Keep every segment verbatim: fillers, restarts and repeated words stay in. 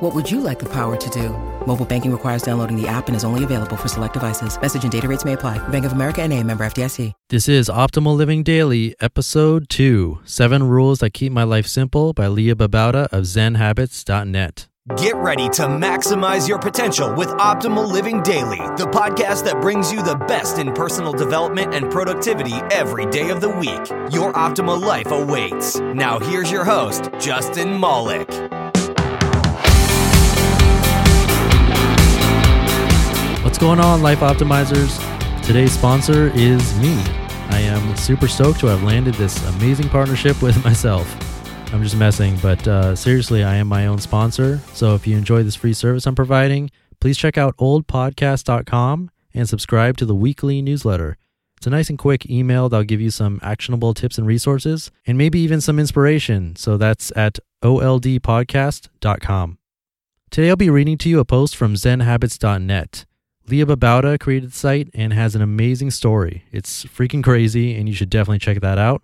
What would you like the power to do? Mobile banking requires downloading the app and is only available for select devices. Message and data rates may apply. Bank of America N A, member F D I C. This is Optimal Living Daily, Episode two, Seven Rules That Keep My Life Simple by Leah Babauta of zen habits dot net. Get ready to maximize your potential with Optimal Living Daily, the podcast that brings you the best in personal development and productivity every day of the week. Your optimal life awaits. Now here's your host, Justin Mollick. What's going on, Life Optimizers? Today's sponsor is me. I am super stoked to have landed this amazing partnership with myself. I'm just messing, but uh, seriously, I am my own sponsor. So if you enjoy this free service I'm providing, please check out old podcast dot com and subscribe to the weekly newsletter. It's a nice and quick email that'll give you some actionable tips and resources, and maybe even some inspiration. So that's at old podcast dot com. Today I'll be reading to you a post from zen habits dot net. Leah Babauta created the site and has an amazing story. It's freaking crazy, and you should definitely check that out.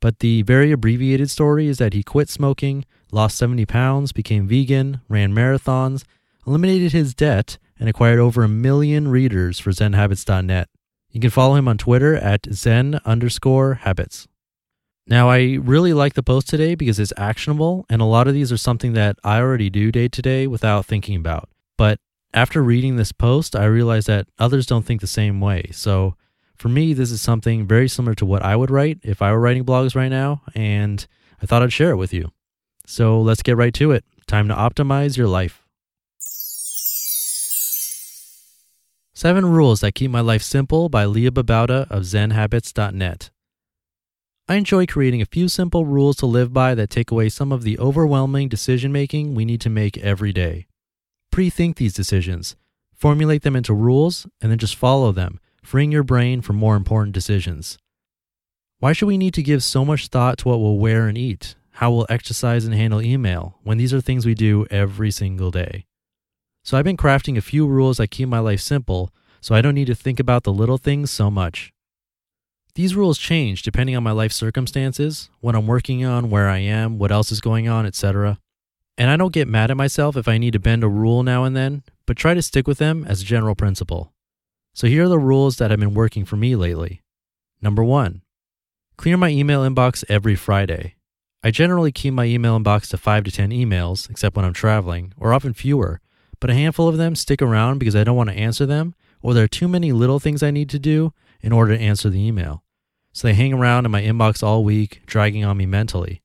But the very abbreviated story is that he quit smoking, lost seventy pounds, became vegan, ran marathons, eliminated his debt, and acquired over a million readers for zen habits dot net. You can follow him on Twitter at zen underscore habits. Now, I really like the post today because it's actionable, and a lot of these are something that I already do day to day without thinking about. But after reading this post, I realized that others don't think the same way. So for me, this is something very similar to what I would write if I were writing blogs right now, and I thought I'd share it with you. So let's get right to it. Time to optimize your life. Seven Rules That Keep My Life Simple by Leah Babauta of zen habits dot net. I enjoy creating a few simple rules to live by that take away some of the overwhelming decision-making we need to make every day. Pre-think these decisions, formulate them into rules, and then just follow them, freeing your brain for more important decisions. Why should we need to give so much thought to what we'll wear and eat, how we'll exercise and handle email, when these are things we do every single day? So I've been crafting a few rules that keep my life simple, so I don't need to think about the little things so much. These rules change depending on my life circumstances, what I'm working on, where I am, what else is going on, et cetera. And I don't get mad at myself if I need to bend a rule now and then, but try to stick with them as a general principle. So here are the rules that have been working for me lately. Number one, clear my email inbox every Friday. I generally keep my email inbox to five to ten emails, except when I'm traveling, or often fewer, but a handful of them stick around because I don't want to answer them, or there are too many little things I need to do in order to answer the email. So they hang around in my inbox all week, dragging on me mentally.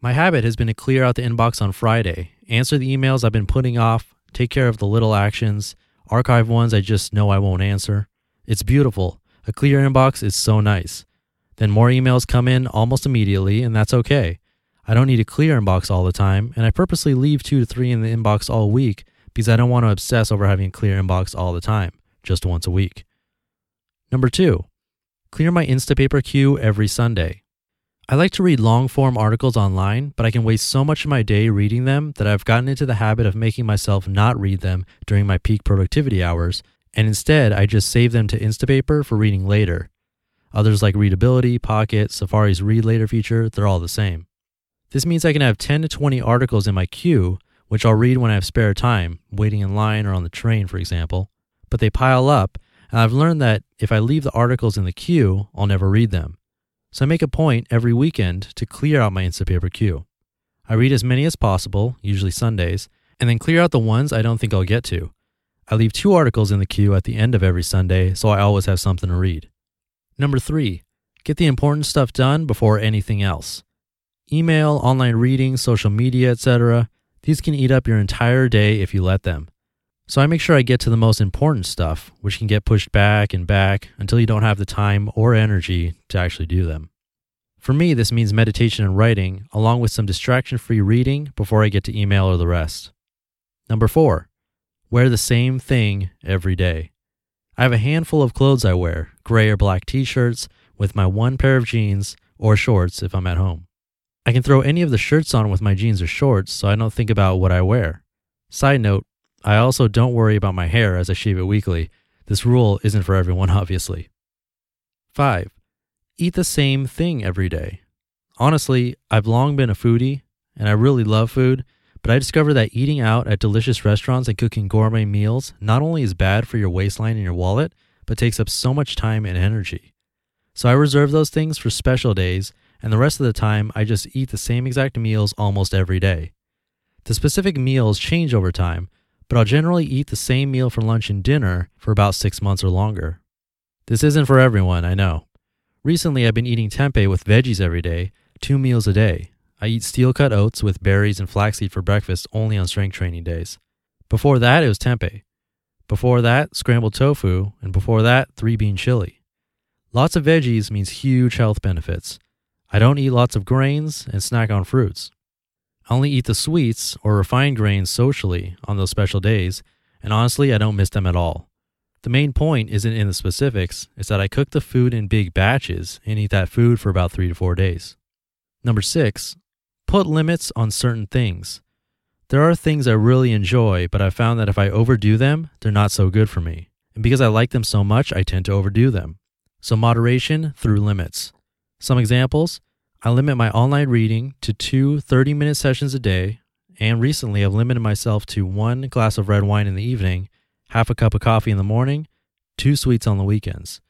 My habit has been to clear out the inbox on Friday, answer the emails I've been putting off, take care of the little actions, archive ones I just know I won't answer. It's beautiful. A clear inbox is so nice. Then more emails come in almost immediately, and that's okay. I don't need a clear inbox all the time, and I purposely leave two to three in the inbox all week because I don't want to obsess over having a clear inbox all the time, just once a week. Number two, clear my Instapaper queue every Sunday. I like to read long-form articles online, but I can waste so much of my day reading them that I've gotten into the habit of making myself not read them during my peak productivity hours, and instead I just save them to Instapaper for reading later. Others like Readability, Pocket, Safari's Read Later feature, they're all the same. This means I can have ten to twenty articles in my queue, which I'll read when I have spare time, waiting in line or on the train, for example, but they pile up, and I've learned that if I leave the articles in the queue, I'll never read them. So I make a point every weekend to clear out my Instapaper queue. I read as many as possible, usually Sundays, and then clear out the ones I don't think I'll get to. I leave two articles in the queue at the end of every Sunday, so I always have something to read. Number three, Get the important stuff done before anything else. Email, online reading, social media, et cetera. These can eat up your entire day if you let them. So I make sure I get to the most important stuff, which can get pushed back and back until you don't have the time or energy to actually do them. For me, this means meditation and writing, along with some distraction-free reading before I get to email or the rest. Number four, wear the same thing every day. I have a handful of clothes I wear, gray or black t-shirts, with my one pair of jeans or shorts if I'm at home. I can throw any of the shirts on with my jeans or shorts so I don't think about what I wear. Side note, I also don't worry about my hair as I shave it weekly. This rule isn't for everyone, obviously. Five, eat the same thing every day. Honestly, I've long been a foodie and I really love food, but I discovered that eating out at delicious restaurants and cooking gourmet meals not only is bad for your waistline and your wallet, but takes up so much time and energy. So I reserve those things for special days, and the rest of the time I just eat the same exact meals almost every day. The specific meals change over time, but I'll generally eat the same meal for lunch and dinner for about six months or longer. This isn't for everyone, I know. Recently I've been eating tempeh with veggies every day, two meals a day. I eat steel-cut oats with berries and flaxseed for breakfast only on strength training days. Before that, it was tempeh. Before that, scrambled tofu, and before that, three-bean chili. Lots of veggies means huge health benefits. I don't eat lots of grains and snack on fruits. I only eat the sweets or refined grains socially on those special days, and honestly, I don't miss them at all. The main point isn't in the specifics, it's that I cook the food in big batches and eat that food for about three to four days. Number six, put limits on certain things. There are things I really enjoy, but I've found that if I overdo them, they're not so good for me. And because I like them so much, I tend to overdo them. So moderation through limits. Some examples, I limit my online reading to two thirty-minute sessions a day, and recently I've limited myself to one glass of red wine in the evening, half a cup of coffee in the morning, two sweets on the weekends.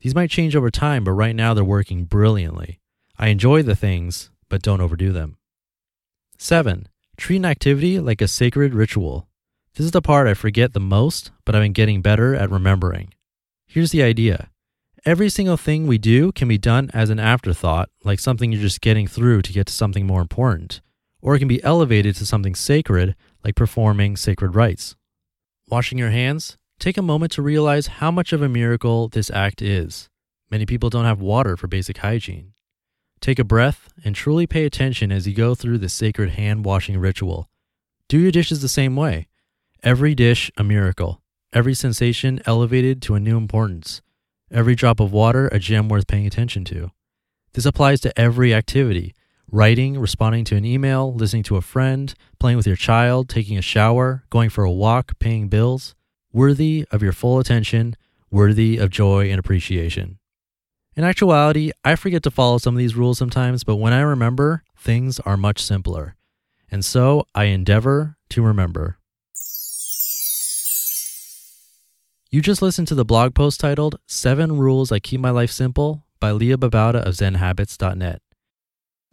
These might change over time, but right now they're working brilliantly. I enjoy the things, but don't overdo them. Seven, treat an activity like a sacred ritual. This is the part I forget the most, but I've been getting better at remembering. Here's the idea. Every single thing we do can be done as an afterthought, like something you're just getting through to get to something more important, or it can be elevated to something sacred, like performing sacred rites. Washing your hands, take a moment to realize how much of a miracle this act is. Many people don't have water for basic hygiene. Take a breath and truly pay attention as you go through this sacred hand washing ritual. Do your dishes the same way. Every dish a miracle, every sensation elevated to a new importance. Every drop of water, a gem worth paying attention to. This applies to every activity. Writing, responding to an email, listening to a friend, playing with your child, taking a shower, going for a walk, paying bills. Worthy of your full attention, worthy of joy and appreciation. In actuality, I forget to follow some of these rules sometimes, but when I remember, things are much simpler. And so I endeavor to remember. You just listened to the blog post titled Seven Rules I Keep My Life Simple by Leah Babauta of zen habits dot net.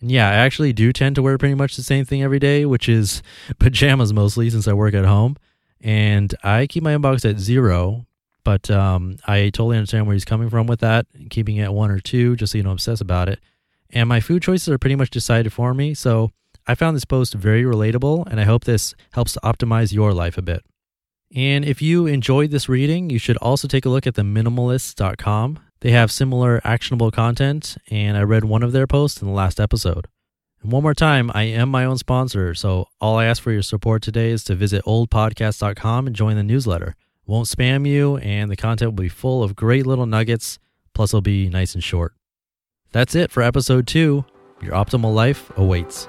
And yeah, I actually do tend to wear pretty much the same thing every day, which is pajamas mostly since I work at home. And I keep my inbox at zero, but um, I totally understand where he's coming from with that, keeping it at one or two just so you don't obsess about it. And my food choices are pretty much decided for me. So I found this post very relatable, and I hope this helps to optimize your life a bit. And if you enjoyed this reading, you should also take a look at the minimalists dot com. They have similar actionable content, and I read one of their posts in the last episode. And one more time, I am my own sponsor, so all I ask for your support today is to visit old podcast dot com and join the newsletter. It won't spam you, and the content will be full of great little nuggets, plus it'll be nice and short. That's it for episode two. Your optimal life awaits.